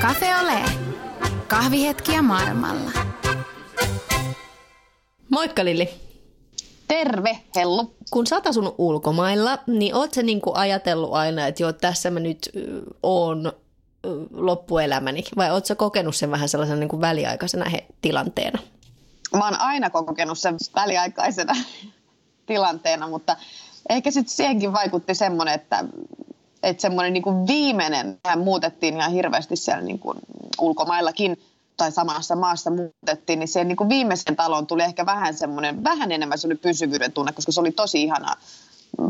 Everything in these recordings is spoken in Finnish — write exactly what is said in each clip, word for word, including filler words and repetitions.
Cafe Olé. Kahvihetkiä maailmalla. Moikka Lilli. Terve, hellu. Kun sä oot asunut ulkomailla, niin oot sä niinku ajatellut aina, että joo, tässä mä nyt oon loppuelämäni? Vai oot sä kokenut sen vähän sellaisena niinku väliaikaisena he- tilanteena? Mä oon aina kokenut sen väliaikaisena tilanteena, mutta ehkä sitten siihenkin vaikutti semmoinen, että että semmoinen niinku viimeinen, mehän muutettiin ihan hirveästi siellä niinku ulkomaillakin tai samassa maassa muutettiin, niin siihen niinku viimeisen taloon tuli ehkä vähän semmoinen, vähän enemmän se oli pysyvyyden tunne, koska se oli tosi ihana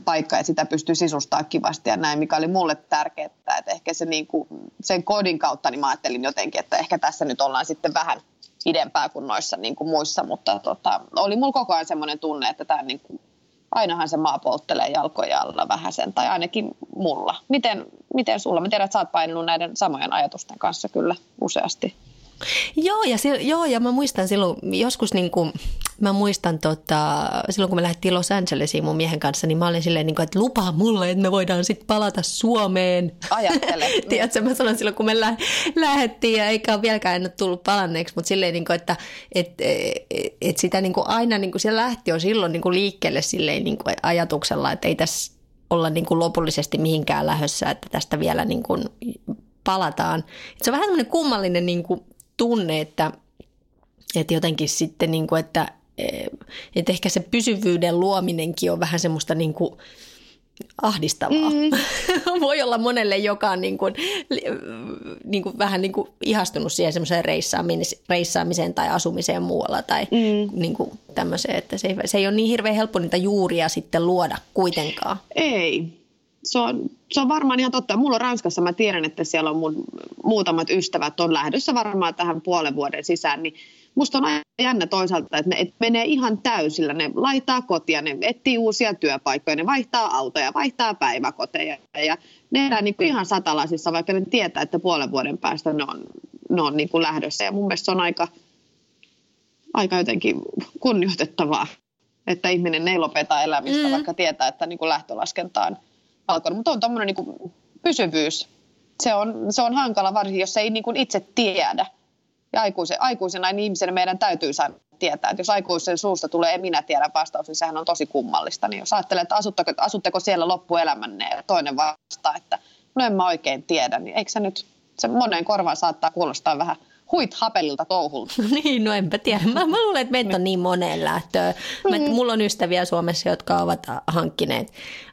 paikka ja sitä pystyi sisustaa kivasti ja näin, mikä oli mulle tärkeää, että ehkä se niinku, sen kodin kautta niin mä ajattelin jotenkin, että ehkä tässä nyt ollaan sitten vähän pidempää kuin noissa niinku muissa, mutta tota, oli mulla koko ajan semmoinen tunne, että tämä niinku, ainahan se maa polttelee jalkoja alla vähän sen, tai ainakin mulla. Miten, miten sulla? Mä tiedän, että sä oot painunut näiden samojen ajatusten kanssa kyllä useasti. Joo, ja, se, joo, ja mä muistan silloin, joskus niin kuin, mä muistan tota, silloin, kun me lähdettiin Los Angelesiin mun miehen kanssa, niin mä olin silleen, niin kuin, että lupaa mulle, että me voidaan sitten palata Suomeen. Ajattele. Tiedätkö, mä sanoin silloin, kun me lä- lähdettiin, ja eikä ole vieläkään en tullut palanneeksi, mutta silleen, niin kuin, että et, et, et sitä niin kuin aina, niin kuin se lähti jo silloin niin kuin liikkeelle silleen, niin kuin ajatuksella, että ei tässä olla niin kuin lopullisesti mihinkään lähdössä, että tästä vielä niin kuin palataan. Et se on vähän tämmöinen kummallinen niin kuin tunne, että, että jotenkin sitten, niin kuin, että, että ehkä se pysyvyyden luominenkin on vähän semmoista niin kuin ahdistavaa. Mm. Voi olla monelle, joka on niin kuin, niin kuin vähän niin kuin ihastunut siihen semmoiseen reissaamiseen, reissaamiseen tai asumiseen muualla tai mm. niin kuin tämmöiseen, että se ei, se ei ole niin hirveän helppo niitä juuria sitten luoda kuitenkaan. Ei. Se on, se on varmaan ihan totta. Mulla on Ranskassa, mä tiedän, että siellä on mun muutamat ystävät on lähdössä varmaan tähän puolen vuoden sisään, niin musta on aina jännä toisaalta, että ne et menee ihan täysillä. Ne laittaa kotia, ne etsii uusia työpaikkoja, ne vaihtaa autoja, vaihtaa päiväkoteja ja ne elää niin kuin ihan satalaisissa, vaikka ne tietää, että puolen vuoden päästä ne on, ne on niin kuin lähdössä ja mun mielestä se on aika, aika jotenkin kunnioitettavaa, että ihminen ei lopeta elämistä, mm. vaikka tietää, että niin kuin lähtölaskentaan alkoi, mutta on tommoinen niinku pysyvyys. Se on, se on hankala varsinkin, jos ei niinku itse tiedä. Ja aikuisen, aikuisena niin ihmisenä meidän täytyy saada tietää. Et jos aikuisen suusta tulee en minä tiedä vastaus, niin sehän on tosi kummallista. Niin jos ajattelee, että asutteko, asutteko siellä loppuelämänne ja toinen vastaa, että no en mä oikein tiedä, niin eikö se nyt, se moneen korvaan saattaa kuulostaa vähän huit hapelilta touhulta. Niin, no enpä tiedä. Mä, mä luulen, että meitä on niin moneen lähtöä. Mä, mulla on ystäviä Suomessa, jotka ovat hankkineet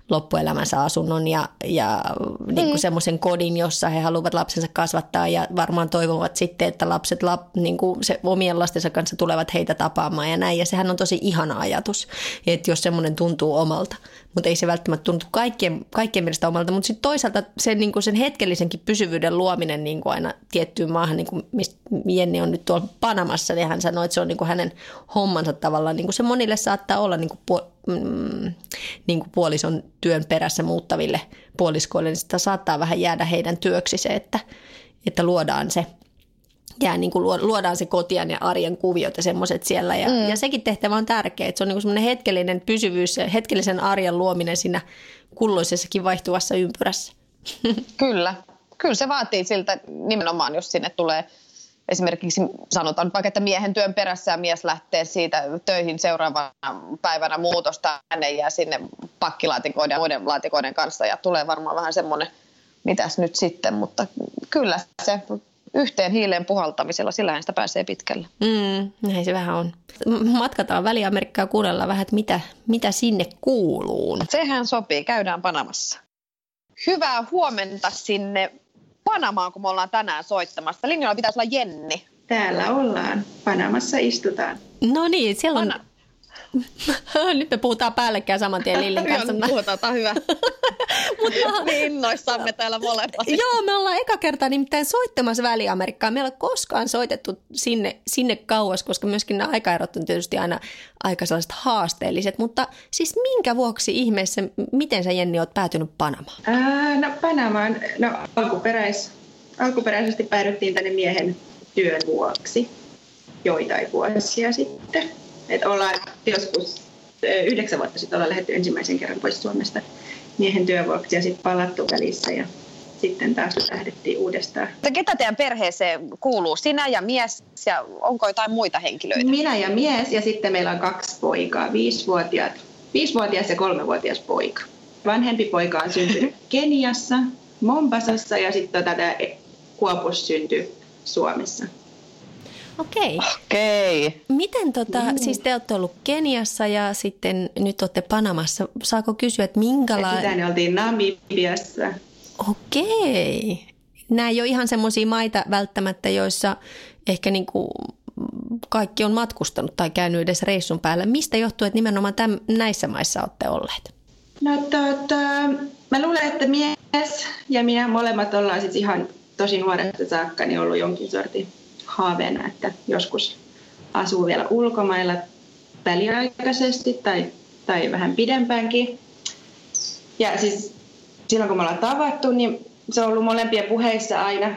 loppuelämänsä asunnon ja, ja mm. niin kuin semmoisen kodin, jossa he haluavat lapsensa kasvattaa ja varmaan toivovat sitten, että lapset lap, niin kuin se, omien lastensa kanssa tulevat heitä tapaamaan ja näin. Ja sehän on tosi ihana ajatus, että jos semmoinen tuntuu omalta, mutta ei se välttämättä tuntu kaikkien, kaikkien mielestä omalta. Mutta sitten toisaalta sen, niin kuin sen hetkellisenkin pysyvyyden luominen niin kuin aina tiettyyn maahan, niin kuin mistä Jenni on nyt tuolla Panamassa, niin hän sanoi, että se on niin kuin hänen hommansa tavallaan. Niin kuin se monille saattaa olla niin kuin puol- Mm, niin kuin puolison työn perässä muuttaville puoliskoille, niin sitä saattaa vähän jäädä heidän työksi se, että, että luodaan, se, jää niin kuin luodaan se kotian ja arjen kuviot ja semmoiset siellä. Ja, mm. ja sekin tehtävä on tärkeä, että se on niin kuin semmoinen hetkellinen pysyvyys, hetkellisen arjen luominen siinä kulloisessakin vaihtuvassa ympyrässä. Kyllä. Kyllä se vaatii siltä nimenomaan, jos sinne tulee esimerkiksi sanotaan vaikka, että miehen työn perässä ja mies lähtee siitä töihin seuraavana päivänä muutosta. Hän jää sinne pakkilaatikoiden ja muiden laatikoiden kanssa ja tulee varmaan vähän semmoinen, mitäs nyt sitten. Mutta kyllä se yhteen hiileen puhaltamisella, sillähän sitä pääsee pitkälle. Mm, näin se vähän on. Matkataan Väli-Amerikkaa, kuunnellaan vähän, että mitä, mitä sinne kuuluu. Sehän sopii, käydään Panamassa. Hyvää huomenta sinne Panamaan, kun me ollaan tänään soittamassa. Linjalla pitäisi olla Jenni. Täällä ollaan. Panamassa istutaan. No niin, siellä on... Pana... Nyt me puhutaan päällekkäin saman tien Lillin kanssa. Joo, puhutaan, tämä on hyvä. Mutta me innoissamme täällä molemmat. Joo, me ollaan eka kertaa nimittäin soittamassa Väli-Amerikkaan. Me ei ole koskaan soitettu sinne, sinne kauas, koska myöskin nämä aikaerot on tietysti aina aika sellaiset haasteelliset. Mutta siis minkä vuoksi ihmeessä, miten sä Jenni oot päätynyt Panamaan? Ää, no Panamaan, no alkuperäis, alkuperäisesti päädyttiin tänne miehen työn vuoksi joitain vuosia sitten. Että ollaan joskus yhdeksän vuotta sitten ollaan lähdetty ensimmäisen kerran pois Suomesta miehen työvuoksi ja sitten palattu välissä ja sitten taas lähdettiin uudestaan. Ketä teidän perheeseen kuuluu? Sinä ja mies ja onko jotain muita henkilöitä? Minä ja mies ja sitten meillä on kaksi poikaa, viisivuotiaat, viisivuotias ja kolmevuotias poika. Vanhempi poika on syntynyt Keniassa, Mombasassa ja sitten tätä Kuopus syntyi Suomessa. Okei. Okei. Miten tota, mm. siis te olette ollut Keniassa ja sitten nyt olette Panamassa. Saako kysyä, että minkälainen? Sitä ne oltiin Namibiassa. Okei. Nämä ei ole ihan semmoisia maita välttämättä, joissa ehkä niinku kaikki on matkustanut tai käynyt edes reissun päällä. Mistä johtuu, että nimenomaan täm, näissä maissa olette olleet? No tota, mä luulen, että mies ja minä molemmat ollaan sit ihan tosi nuoresta saakka niin ollut jonkin sortin haaveena, että joskus asuu vielä ulkomailla väliaikaisesti tai, tai vähän pidempäänkin. Ja siis silloin kun me ollaan tavattu, niin se on ollut molempien puheissa aina,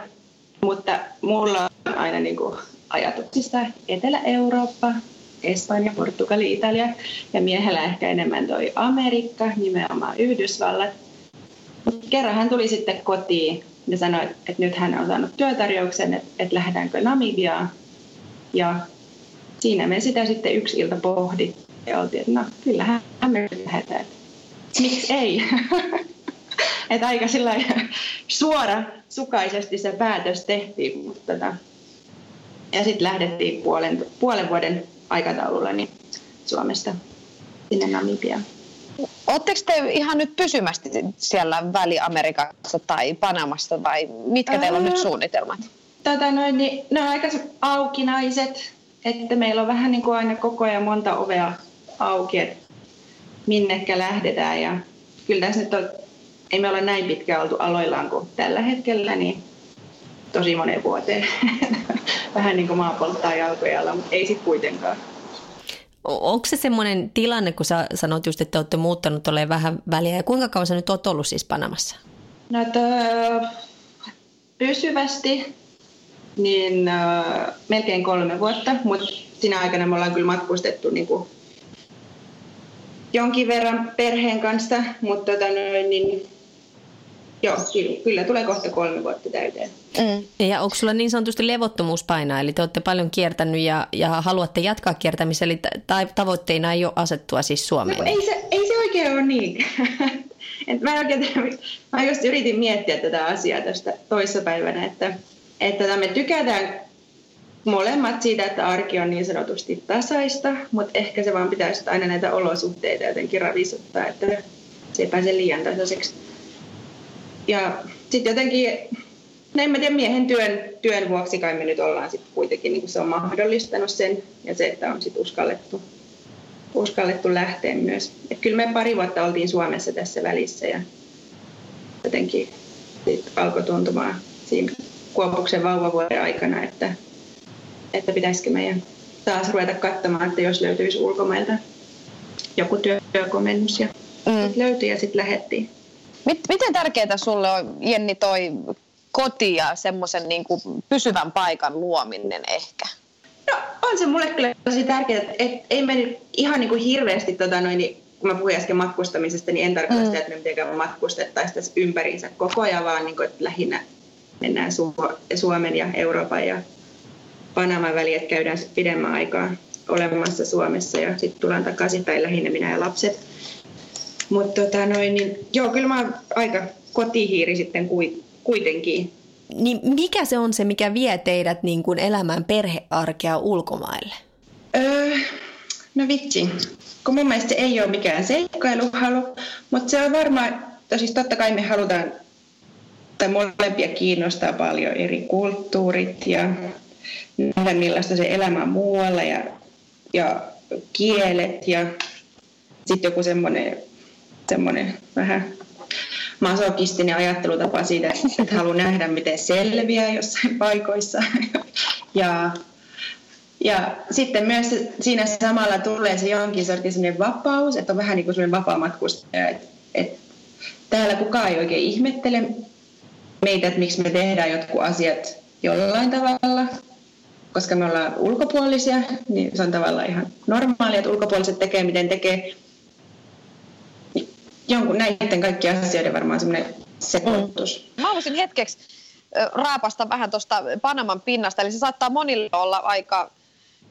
mutta mulla on aina niin kuin ajatuksista Etelä-Eurooppa, Espanja, Portugali, Italia ja miehellä ehkä enemmän toi Amerikka, nimenomaan Yhdysvallat. Mutta kerran hän tuli sitten kotiin ja sanoi, että nyt hän on saanut työtarjouksen, että, että lähdetäänkö Namibiaan. Ja siinä me sitä sitten yksi ilta pohdittiin ja oltiin, että no kyllähän me lähdetään. Miksi ei? Että aika suora sukaisesti se päätös tehtiin. Mutta tota. Ja sitten lähdettiin puolen, puolen vuoden aikataululla niin Suomesta sinne Namibiaan. Oletteko te ihan nyt pysymästi siellä Väli-Amerikassa tai Panamassa vai mitkä teillä on nyt suunnitelmat? Tota noin, niin, ne on aika aukinaiset, että meillä on vähän niin kuin aina koko ajan monta ovea auki, että minnekä lähdetään. Ja kyllä tässä nyt on, ei me olla näin pitkään oltu aloillaan kuin tällä hetkellä, niin tosi monen vuoteen. Vähän niin kuin maa polttaa jalkojalla, mutta ei sitten kuitenkaan. Onko se semmoinen tilanne, kun sä sanot just, että olette muuttanut olemaan vähän väliä, ja kuinka kauan sä nyt oot ollut siis Panamassa? No to, pysyvästi, niin uh, melkein kolme vuotta, mutta sinä aikana me ollaan kyllä matkustettu niin kuin jonkin verran perheen kanssa, mutta tota, niin, joo, kyllä, kyllä tulee kohta kolme vuotta täyteen. Mm. Ja onko sulla niin sanotusti levottomuus painaa? Eli te olette paljon kiertänyt ja, ja haluatte jatkaa kiertämistä, eli t- tavoitteina ei ole asettua siis Suomeen. No, ei, se, ei se oikein ole niin. Et mä, oikein, mä just yritin miettiä tätä asiaa tästä toissapäivänä, että, että me tykätään molemmat siitä, että arki on niin sanotusti tasaista, mutta ehkä se vaan pitäisi aina näitä olosuhteita jotenkin ravisuttaa, että se ei pääse liian tasaiseksi. Ja sitten jotenkin, no en mä tiedä, miehen työn, työn vuoksi kai me nyt ollaan sitten kuitenkin, niin se on mahdollistanut sen ja se, että on sitten uskallettu, uskallettu lähteä myös. Et kyllä me pari vuotta oltiin Suomessa tässä välissä ja jotenkin sitten alkoi tuntumaan siinä Kuopuksen vauvavuoden aikana, että, että pitäisikö meidän taas ruveta katsomaan, että jos löytyisi ulkomailta joku työ, työkomennus ja mm. löytyi ja sitten lähdettiin. Miten tärkeää sulle on, Jenni, toi koti ja semmoisen niin kuin pysyvän paikan luominen ehkä? No on se mulle kyllä tosi tärkeää, että ei me nyt ihan niin kuin hirveästi, tota noin, kun mä puhuin äsken matkustamisesta, niin en tarkoita sitä, mm. että me mitenkään matkustettaisiin tässä ympäriinsä koko ajan, vaan niin kuin, että lähinnä mennään Suomen ja Euroopan ja Panaman väliin, että käydään pidemmän aikaa olemassa Suomessa ja sitten tullaan takaisinpäin lähinnä minä ja lapset. Mutta tota noin, niin joo, kyllä mä oon aika kotihiiri sitten kuitenkin. Niin mikä se on se, mikä vie teidät niin kuin elämään perhearkea ulkomaille? Öö, no vitsi, kun mun mielestä se ei ole mikään seikkailuhalu, mutta se on varmaan, siis totta kai me halutaan, tai molempia kiinnostaa paljon eri kulttuurit ja nähdä millaista se elämä on muualla ja, ja kielet ja sitten joku semmoinen, semmoinen vähän masokistinen ajattelutapa siitä, että haluan nähdä, miten selviää jossain paikoissa. Ja, ja sitten myös siinä samalla tulee se jonkin sortin semmoinen vapaus, että on vähän niin kuin semmoinen vapaa matkustaja. Et, et täällä kukaan ei oikein ihmettele meitä, että miksi me tehdään jotkut asiat jollain tavalla, koska me ollaan ulkopuolisia, niin se on tavallaan ihan normaalia, että ulkopuoliset tekee, miten tekee. Jonkun näiden kaikkien asioiden varmaan semmoinen sekoitus. Mm. Mä haluaisin hetkeksi raapasta vähän tuosta Panaman pinnasta, eli se saattaa monille olla aika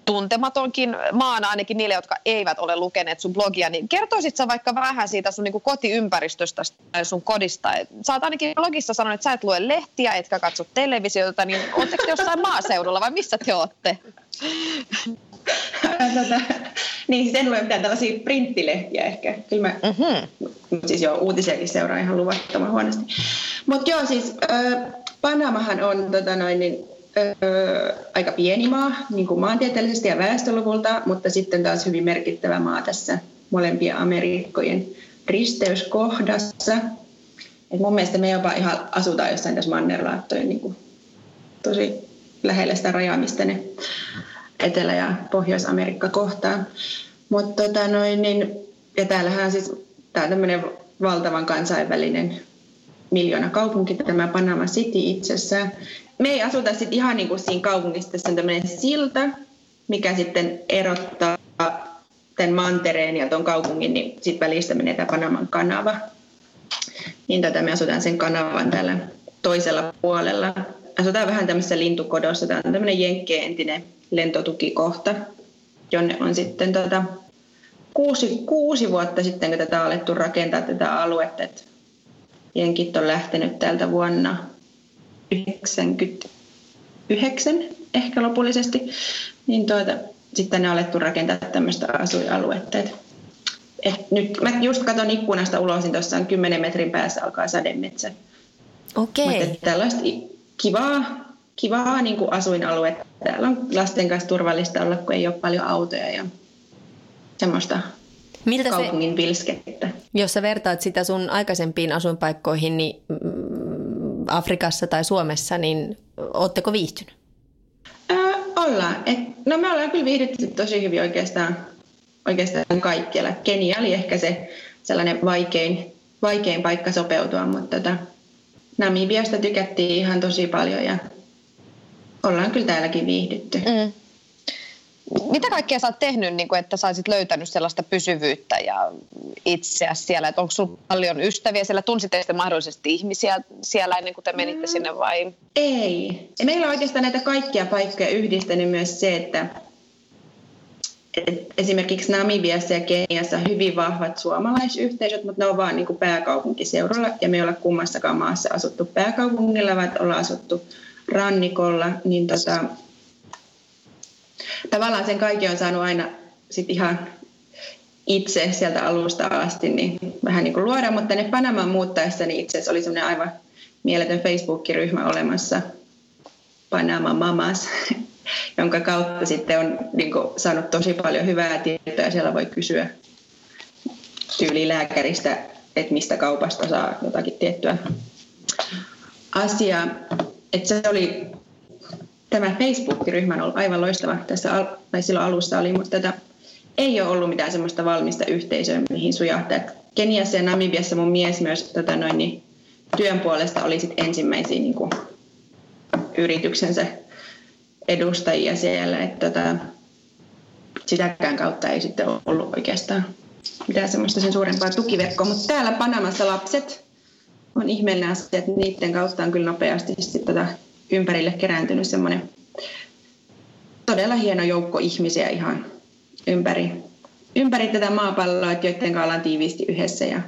tuntematonkin maana, ainakin niille, jotka eivät ole lukeneet sun blogia, niin kertoisit sä vaikka vähän siitä sun niinku kotiympäristöstä tai sun kodista? Sä oot ainakin blogissa sanonut, että sä et lue lehtiä, etkä katso televisiota, niin ootteko te jossain maaseudulla vai missä te ootte? Tota, niin, sitten en lue mitään tällaisia printtilehtiä ehkä. Kyllä mä, mm-hmm. siis joo, uutisiakin seuraan ihan luvattoman huonosti. Mutta joo, siis äh, Panamahan on tota noin, niin, Öö, aika pieni maa, niin kuin maantieteellisesti ja väestöluvulta, mutta sitten taas hyvin merkittävä maa tässä molempien Amerikkojen risteyskohdassa. Et mun mielestä me jopa ihan asutaan jossain tässä mannerlaattojen niin kuin tosi lähellä sitä rajaa, mistä ne Etelä- ja Pohjois-Amerikka kohtaa. Mut tota noin, niin, ja täällähän siis, tää on tämmöinen valtavan kansainvälinen miljoona kaupunki, tämä Panama City itsessään. Me ei asuta sitten ihan niin kuin siinä kaupungissa, tässä on tämmöinen silta, mikä sitten erottaa tämän mantereen ja tuon kaupungin, niin sitten välistä menee tämä Panaman kanava. Niin tota me asutaan sen kanavan täällä toisella puolella. Asutaan vähän tämmöisessä lintukodossa, tämä on tämmöinen jenkkien entinen lentotukikohta, jonne on sitten tota kuusi, kuusi vuotta sitten, kun tätä on alettu rakentaa tätä aluetta, että jenkit on lähtenyt täältä vuonna yhdeksänkymmentäyhdeksän ehkä lopullisesti, niin tuota, sitten on alettu rakentaa tämmöistä asuinaluetta. Et, et nyt mä just katson ikkunasta ulos, niin tuossa on kymmenen metrin päässä alkaa sademetsä. Okei. Mutta tällaista kivaa, kivaa niin kuin asuinaluetta. Täällä on lasten kanssa turvallista olla, kun ei ole paljon autoja ja semmoista. Miltä kaupungin vilskettä. Jos sä vertaat sitä sun aikaisempiin asuinpaikkoihin, niin Afrikassa tai Suomessa, niin ootteko viihtynyt? Öö, ollaan. Et, no me ollaan kyllä viihdytty tosi hyvin oikeastaan, oikeastaan kaikkialla. Kenia oli ehkä se sellainen vaikein, vaikein paikka sopeutua, mutta tota, Namibiasta tykättiin ihan tosi paljon ja ollaan kyllä täälläkin viihdytty. Mm. Mitä kaikkea sä oot tehnyt, että sä oisit löytänyt sellaista pysyvyyttä ja itseäsi siellä? Että onko sulla paljon ystäviä siellä? Tunsitte sitten mahdollisesti ihmisiä siellä ennen kuin te menitte sinne vai? Ei. Meillä on oikeastaan näitä kaikkia paikkoja yhdistänyt myös se, että esimerkiksi Namibiassa ja Keniassa on hyvin vahvat suomalaisyhteisöt, mutta ne on vaan pääkaupunkiseudulla ja me ei olla kummassakaan maassa asuttu pääkaupungilla, vaan ollaan asuttu rannikolla, niin tota... Tavallaan sen kaiken on saanut aina sit ihan itse sieltä alusta asti niin vähän niin kuin luoda, mutta ne Panaman muuttaessa niin itse asiassa oli semmoinen aivan mieletön Facebook-ryhmä olemassa, Panama Mamas, jonka kautta sitten on niin kuin saanut tosi paljon hyvää tietoa ja siellä voi kysyä tyylilääkäristä, että mistä kaupasta saa jotakin tiettyä asiaa. Että se oli... Tämä Facebook-ryhmä on ollut aivan loistava tässä al- tai silloin alussa oli, mutta tätä ei ole ollut mitään semmoista valmista yhteisöä, mihin sujahtaa. Keniassa ja Namibiassa mun mies myös tota noin, niin työn puolesta oli sit ensimmäisiä niin kuin, yrityksensä edustajia siellä. Et, tota, sitäkään kautta ei sitten ollut oikeastaan mitään semmoista sen suurempaa tukiverkkoa, mutta täällä Panamassa lapset on ihmeellinen asia, että niiden kautta on kyllä nopeasti sit tota, ympärille kerääntynyt semmoinen todella hieno joukko ihmisiä ihan ympäri, ympäri tätä maapalloa, joiden kanssa ollaan tiiviisti yhdessä. Ja,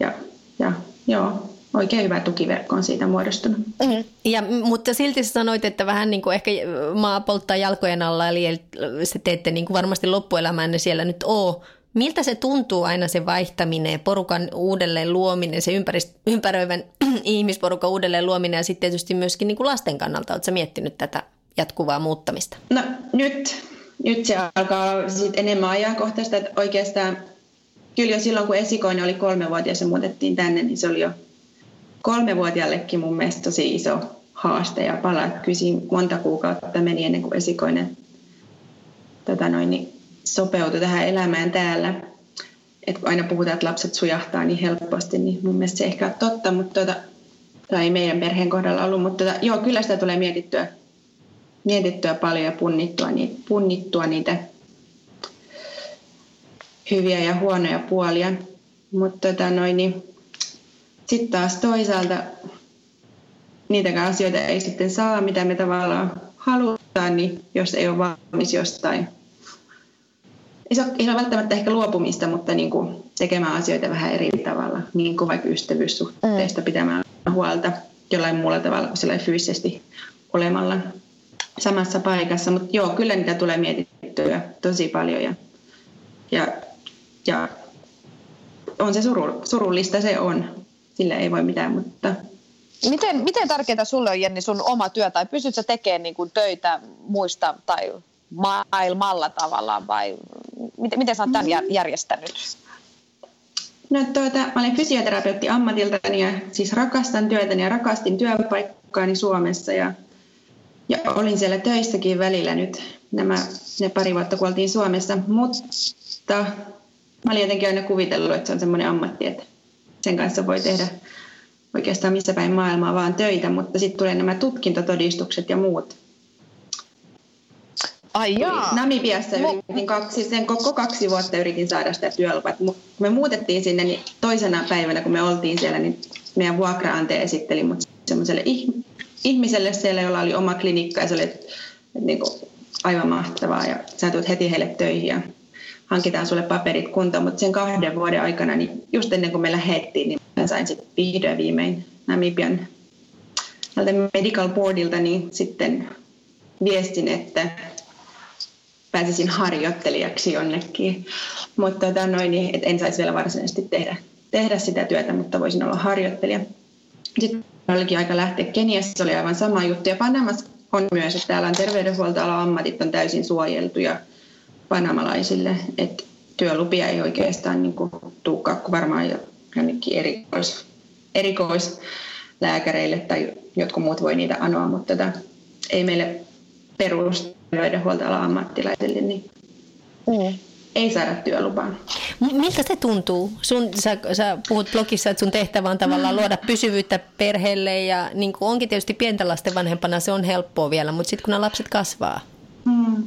ja, ja joo, oikein hyvä tukiverkko on siitä muodostunut. Mm-hmm. Ja, mutta silti sanoit, että vähän niin kuin ehkä maa polttaa jalkojen alla, eli te ette niin kuin varmasti loppuelämänne siellä nyt ole. Miltä se tuntuu aina se vaihtaminen, porukan uudelleen luominen, se ympärist- ympäröivän ihmisporukan uudelleen luominen ja sitten tietysti myöskin niin kuin lasten kannalta, oletko sä miettinyt tätä jatkuvaa muuttamista? No nyt, nyt se alkaa olla sit enemmän ajankohtaista, että oikeastaan kyllä jo silloin kun esikoinen oli kolmevuotias ja muutettiin tänne, niin se oli jo kolmevuotiaallekin mun mielestä tosi iso haaste ja pala. Kyllä monta kuukautta meni ennen kuin esikoinen tota noin, niin sopeutui tähän elämään täällä. Et kun aina puhutaan, että lapset sujahtaa niin helposti, niin mun mielestä se ei ehkä ole totta, mutta tuota, tai ei meidän perheen kohdalla ollut, mutta tuota, joo, kyllä sitä tulee mietittyä, mietittyä paljon ja punnittua, niin, punnittua niitä hyviä ja huonoja puolia. Mutta tuota, noin, niin, sitten taas toisaalta niitäkään asioita ei sitten saa, mitä me tavallaan halutaan, niin jos ei ole valmis jostain. Ei se ole, ei ole välttämättä ehkä luopumista, mutta niin kuin tekemään asioita vähän eri tavalla, niin kuin vaikka ystävyyssuhteista mm. pitämään huolta jollain muulla tavalla kuin fyysisesti olemalla samassa paikassa. Mutta joo, kyllä niitä tulee mietittyä tosi paljon ja, ja, ja on se suru, surullista, se on. Sillä ei voi mitään, mutta... Miten, miten tärkeää sulle on, Jenni, sun oma työ, tai pystytkö sä tekemään niin kuin töitä muista tai maailmalla tavallaan, vai miten, miten sä oot tämän järjestänyt? No tuota, mä olen fysioterapeutti ammatiltani ja siis rakastan työtäni ja rakastin työpaikkaani Suomessa ja, ja olin siellä töissäkin välillä nyt nämä ne pari vuotta, kun oltiin Suomessa, mutta mä olin jotenkin aina kuvitellut, että se on semmoinen ammatti, että sen kanssa voi tehdä oikeastaan missä päin maailmaa vaan töitä, mutta sitten tulee nämä tutkintotodistukset ja muut. Ai jaa. Namibiassa yritin kaksi, sen koko kaksi vuotta yritin saada sitä työlupaa. Kun me muutettiin sinne, niin toisena päivänä kun me oltiin siellä, niin meidän vuokraantaja esitteli mut semmoiselle ihmiselle siellä, jolla oli oma klinikka ja se oli niin kuin aivan mahtavaa ja sä tulet heti heille töihin ja hankitaan sulle paperit kuntoon, mutta sen kahden vuoden aikana, niin just ennen kuin me lähdettiin, niin mä sain sitten vihdoin viimein Namibian medical boardilta niin sitten viestin, että pääsisin harjoittelijaksi jonnekin, mutta tota noin, että en saisi vielä varsinaisesti tehdä, tehdä sitä työtä, mutta voisin olla harjoittelija. Sitten olikin aika lähteä Keniassa, oli aivan sama juttu, ja Panamassa on myös, että täällä on terveydenhuoltoalan ammatit on täysin suojeltuja panamalaisille, että työlupia ei oikeastaan niin kuin tulekaan kuin varmaan jonnekin erikois, erikoislääkäreille tai jotkut muut voi niitä anoa, mutta tota, ei meille perus terveydenhuoltoalan ammattilaisille, niin mm. ei saada työlupaa. Miltä se tuntuu? Sun, sä, sä puhut blogissa, että sun tehtävä on tavallaan luoda pysyvyyttä perheelle ja niin kuin onkin tietysti pienten lasten vanhempana se on helppoa vielä, mutta sitten kun nämä lapset kasvaa. Mm.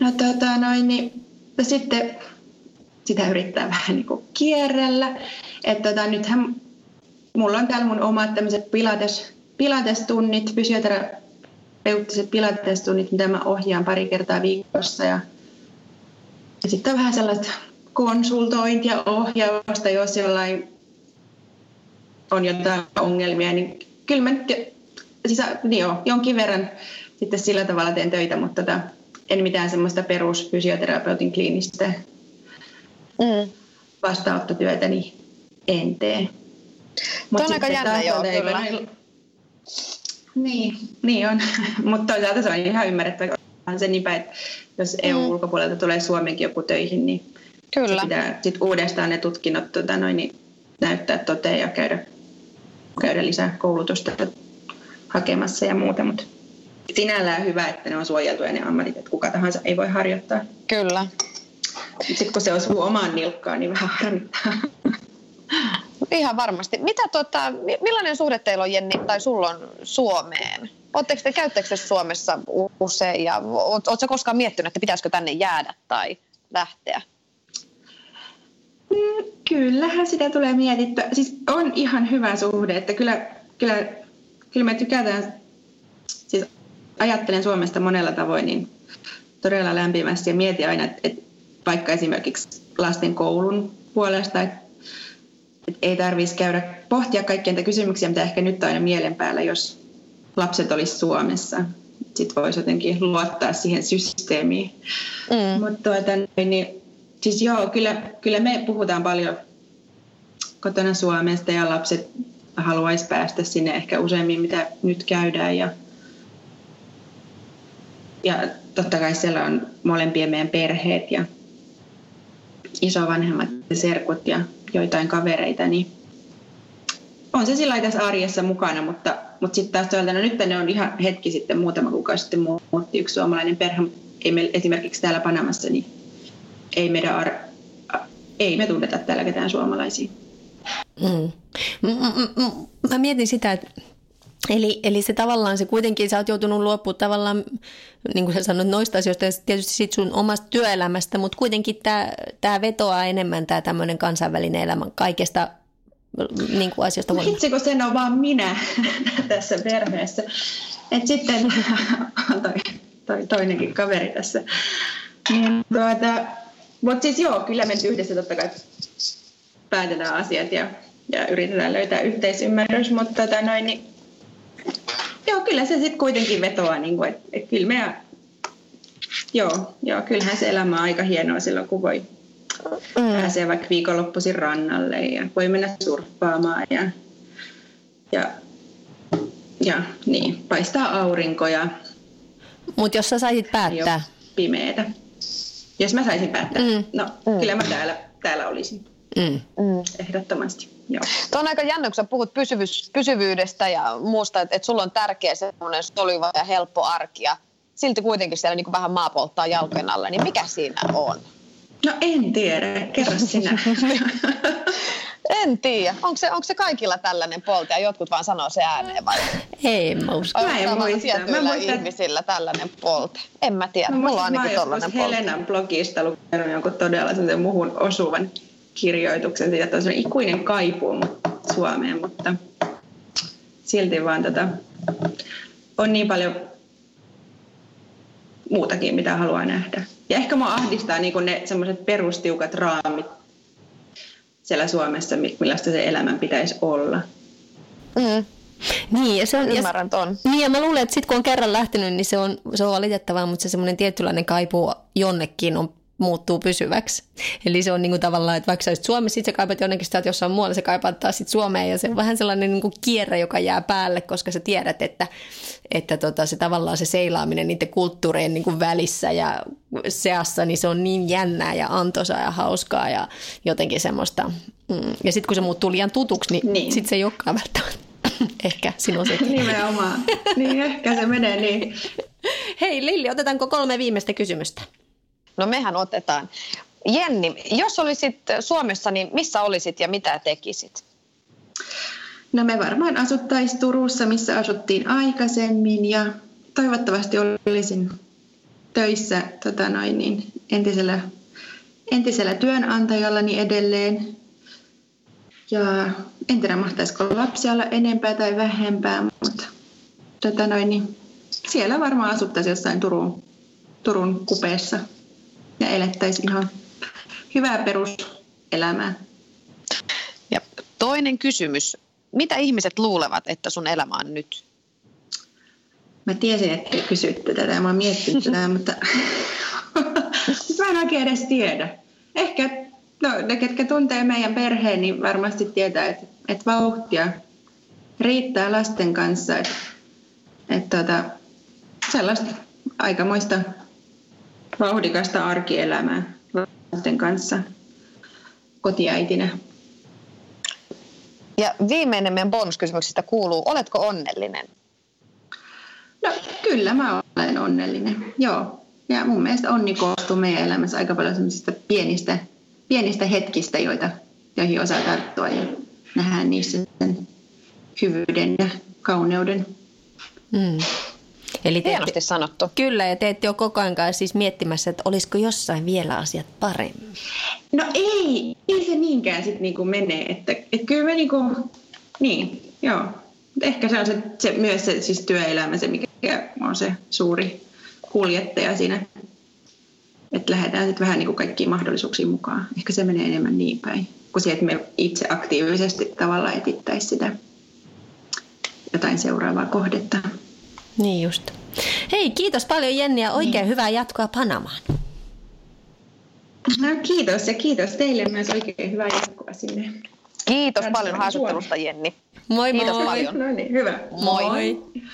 No tota noin, niin sitten sitä yrittää vähän niin kuin kierrellä. Että tota, nythän mulla on täällä mun omat tämmöiset pilates, pilatestunnit, fysiotera- peuttiset pilatestunnit, mitä mä ohjaan pari kertaa viikossa. Ja, ja sitten on vähän sellaista konsultointia, ohjausta, jos jollain on jotain ongelmia. Niin kyllä mä nyt siis, niin joo, jonkin verran sitten sillä tavalla teen töitä, mutta tota, en mitään semmoista perusfysioterapeutin kliinistä mm. vastaanottotyötä, niin en tee. Tuo on aika jännä joo, kyllä. Niin, niin on. Mutta toisaalta se on ihan ymmärrettävä se niin päin, että jos E U-ulkopuolelta tulee Suomenkin joku töihin, niin kyllä. Pitää sitten uudestaan ne tutkinnot tota noin, niin näyttää toteen ja käydä, käydä lisää koulutusta hakemassa ja muuta. Mut sinällään hyvä, että ne on suojeltuja ne ammatit, että kuka tahansa ei voi harjoittaa. Kyllä. Sitten kun se osuu omaan nilkkaan, niin vähän harmittaa. Ihan varmasti. Mitä tota, millainen suhde teillä on, Jenni, tai sulla on Suomeen? Ootteko te, käyttekö te Suomessa usein ja ootko koskaan miettinyt, että pitäisikö tänne jäädä tai lähteä? Kyllähän sitä tulee mietittyä. Siis on ihan hyvä suhde, että kyllä, kyllä, kyllä me tykätään, siis ajattelen Suomesta monella tavoin niin todella lämpimästi ja mietin aina, että vaikka esimerkiksi lasten koulun puolesta, et ei tarvitsisi käydä pohtia kaikkia niitä kysymyksiä, mitä ehkä nyt aina mielen päällä, jos lapset olisi Suomessa. Sitten voisi jotenkin luottaa siihen systeemiin. Mm. Mutta tuota, niin, siis joo, kyllä, kyllä me puhutaan paljon kotona Suomesta ja lapset haluaisi päästä sinne ehkä useammin, mitä nyt käydään. Ja, ja totta kai siellä on molempien meidän perheet ja isovanhemmat ja serkut ja joitain kavereita, niin on se sillä tässä arjessa mukana, mutta, mutta sitten taas toivottavasti, no nyt tänne on ihan hetki sitten, muutama kuukausi sitten muutti yksi suomalainen perhe, mutta ei me, esimerkiksi täällä Panamassa, niin ei, meidän ar- ei me tunneta täällä ketään suomalaisia. Mm. Mä mietin sitä, että Eli, eli se tavallaan, se kuitenkin, sä oot joutunut luopumaan tavallaan, niin kuin sä sanoit, noista asioista ja tietysti sit sun omasta työelämästä, mutta kuitenkin tää, tää vetoaa enemmän, tää tämmöinen kansainvälinen elämä kaikesta niin kuin asioista voidaan. Hitsi, kun sen on vaan minä tässä perheessä. Et sitten toi, toi, toinenkin kaveri tässä. Niin, tuota, mutta siis joo, kyllä me yhdessä totta kai päätetään asiat ja, ja yritetään löytää yhteisymmärrys, mutta tota noin, niin, joo, kyllä se sitten kuitenkin vetoaa, niin että et kyllä me, joo, joo, kyllähän se elämä on aika hienoa silloin, kun voi mm. pääsee vaikka viikonloppuisin rannalle ja voi mennä surffaamaan ja, ja, ja niin, paistaa aurinkoja. Mutta jos sä saisit päättää. Pimeetä. Jos mä saisin päättää, mm. no mm. kyllä mä täällä, täällä olisin. Mm. Ehdottomasti, joo. Tuo on aika jännä, kun sä puhut pysyvyys, pysyvyydestä ja muusta, että et sulla on tärkeä semmoinen soliva ja helppo arki ja silti kuitenkin siellä niin kuin vähän maa polttaa jalkojen alle, niin mikä siinä on? No en tiedä, kerro sinä. En tiedä. Onko se, onko se kaikilla tällainen polti ja jotkut vaan sanoo se ääneen vai? Ei, mä uskon. Mä en muista. Mä muistan ihmisillä tällainen polti. En mä tiedä. Mä mulla on ainakin tollainen polti. Helenan blogista lukenut jonkun todella semmoisen muhun osuvan kirjoituksen siitä, että on semmoinen ikuinen kaipuu Suomeen, mutta silti vaan tota, on niin paljon muutakin, mitä haluaa nähdä. Ja ehkä mua ahdistaa niin kuin ne semmoiset perustiukat raamit siellä Suomessa, millaista se elämän pitäisi olla. Mm. Niin, ja se on, ymmärrän ton. Niin, ja mä luulen, että sit kun on kerran lähtenyt, niin se on, se on valitettavaa, mutta se semmoinen tietynlainen kaipuu jonnekin on, muuttuu pysyväksi. Eli se on niin kuin tavallaan, että vaikka sä olisit Suomessa, sit sä kaipaat jonnekin sitä, että jossain muualla sä kaipaat taas sit Suomeen, ja se on vähän sellainen niin kuin kierre, joka jää päälle, koska sä tiedät, että, että tota, se tavallaan se seilaaminen niiden kulttuurien niin kuin välissä ja seassa, niin se on niin jännää ja antoisaa ja hauskaa ja jotenkin semmoista. Ja sitten kun se muuttuu liian tutuksi, niin, niin. Sitten se ei olekaan välttämättä. Ehkä sinun sekin. Nimenomaan. Niin, ehkä se menee niin. Hei Lilli, otetaanko kolme viimeistä kysymystä? No mehän otetaan. Jenni, jos olisit Suomessa, niin missä olisit ja mitä tekisit? No me varmaan asuttaisiin Turussa, missä asuttiin aikaisemmin ja toivottavasti olisin töissä tota noin, niin entisellä, entisellä työnantajallani edelleen. Ja en tiedä, mahtaisiko lapsia olla enempää tai vähempää, mutta tota noin, niin siellä varmaan asuttaisiin jossain Turun, Turun kupeessa. Ja elettäisiin ihan hyvää peruselämää. Ja toinen kysymys. Mitä ihmiset luulevat, että sun elämä on nyt? Mä tiesin, että te kysytte tätä ja mä oon miettinyt tätä, mutta mä en oikein edes tiedä. Ehkä no, ne, ketkä tuntee meidän perheen, niin varmasti tietää, että, että vauhtia riittää lasten kanssa. Että, että, että sellaista aikamoista vauhdikasta arkielämää lasten kanssa kotiäitinä. Ja viimeinen meidän bonuskysymyksistä kuuluu, oletko onnellinen? No kyllä mä olen onnellinen, joo. Ja mun mielestä onni koostuu meidän elämässä aika paljon sellaisista pienistä, pienistä hetkistä, joita, joihin osaa tarttua ja nähdään niissä sen hyvyyden ja kauneuden. Mm. Eli hienosti te, sanottu. Kyllä, ja te ette ole koko ajan siis miettimässä, että olisiko jossain vielä asiat paremmin. No ei, ei se niinkään sitten niinku menee. Että, et kyllä me niinku, niin, joo. Ehkä se on se, se, myös se siis työelämä, se mikä on se suuri kuljettaja siinä. Että lähdetään sitten vähän niinku kaikkiin mahdollisuuksiin mukaan. Ehkä se menee enemmän niin päin, kuin se, että me itse aktiivisesti tavallaan etsittäisiin sitä jotain seuraavaa kohdetta. Niin just. Hei, kiitos paljon Jenni ja oikein niin. Hyvää jatkoa Panamaan. No kiitos ja kiitos teille myös oikein hyvää jatkoa sinne. Kiitos Panamaan paljon haastattelusta Jenni. Moi moi. Kiitos paljon. No niin, hyvä. Moi. Moi.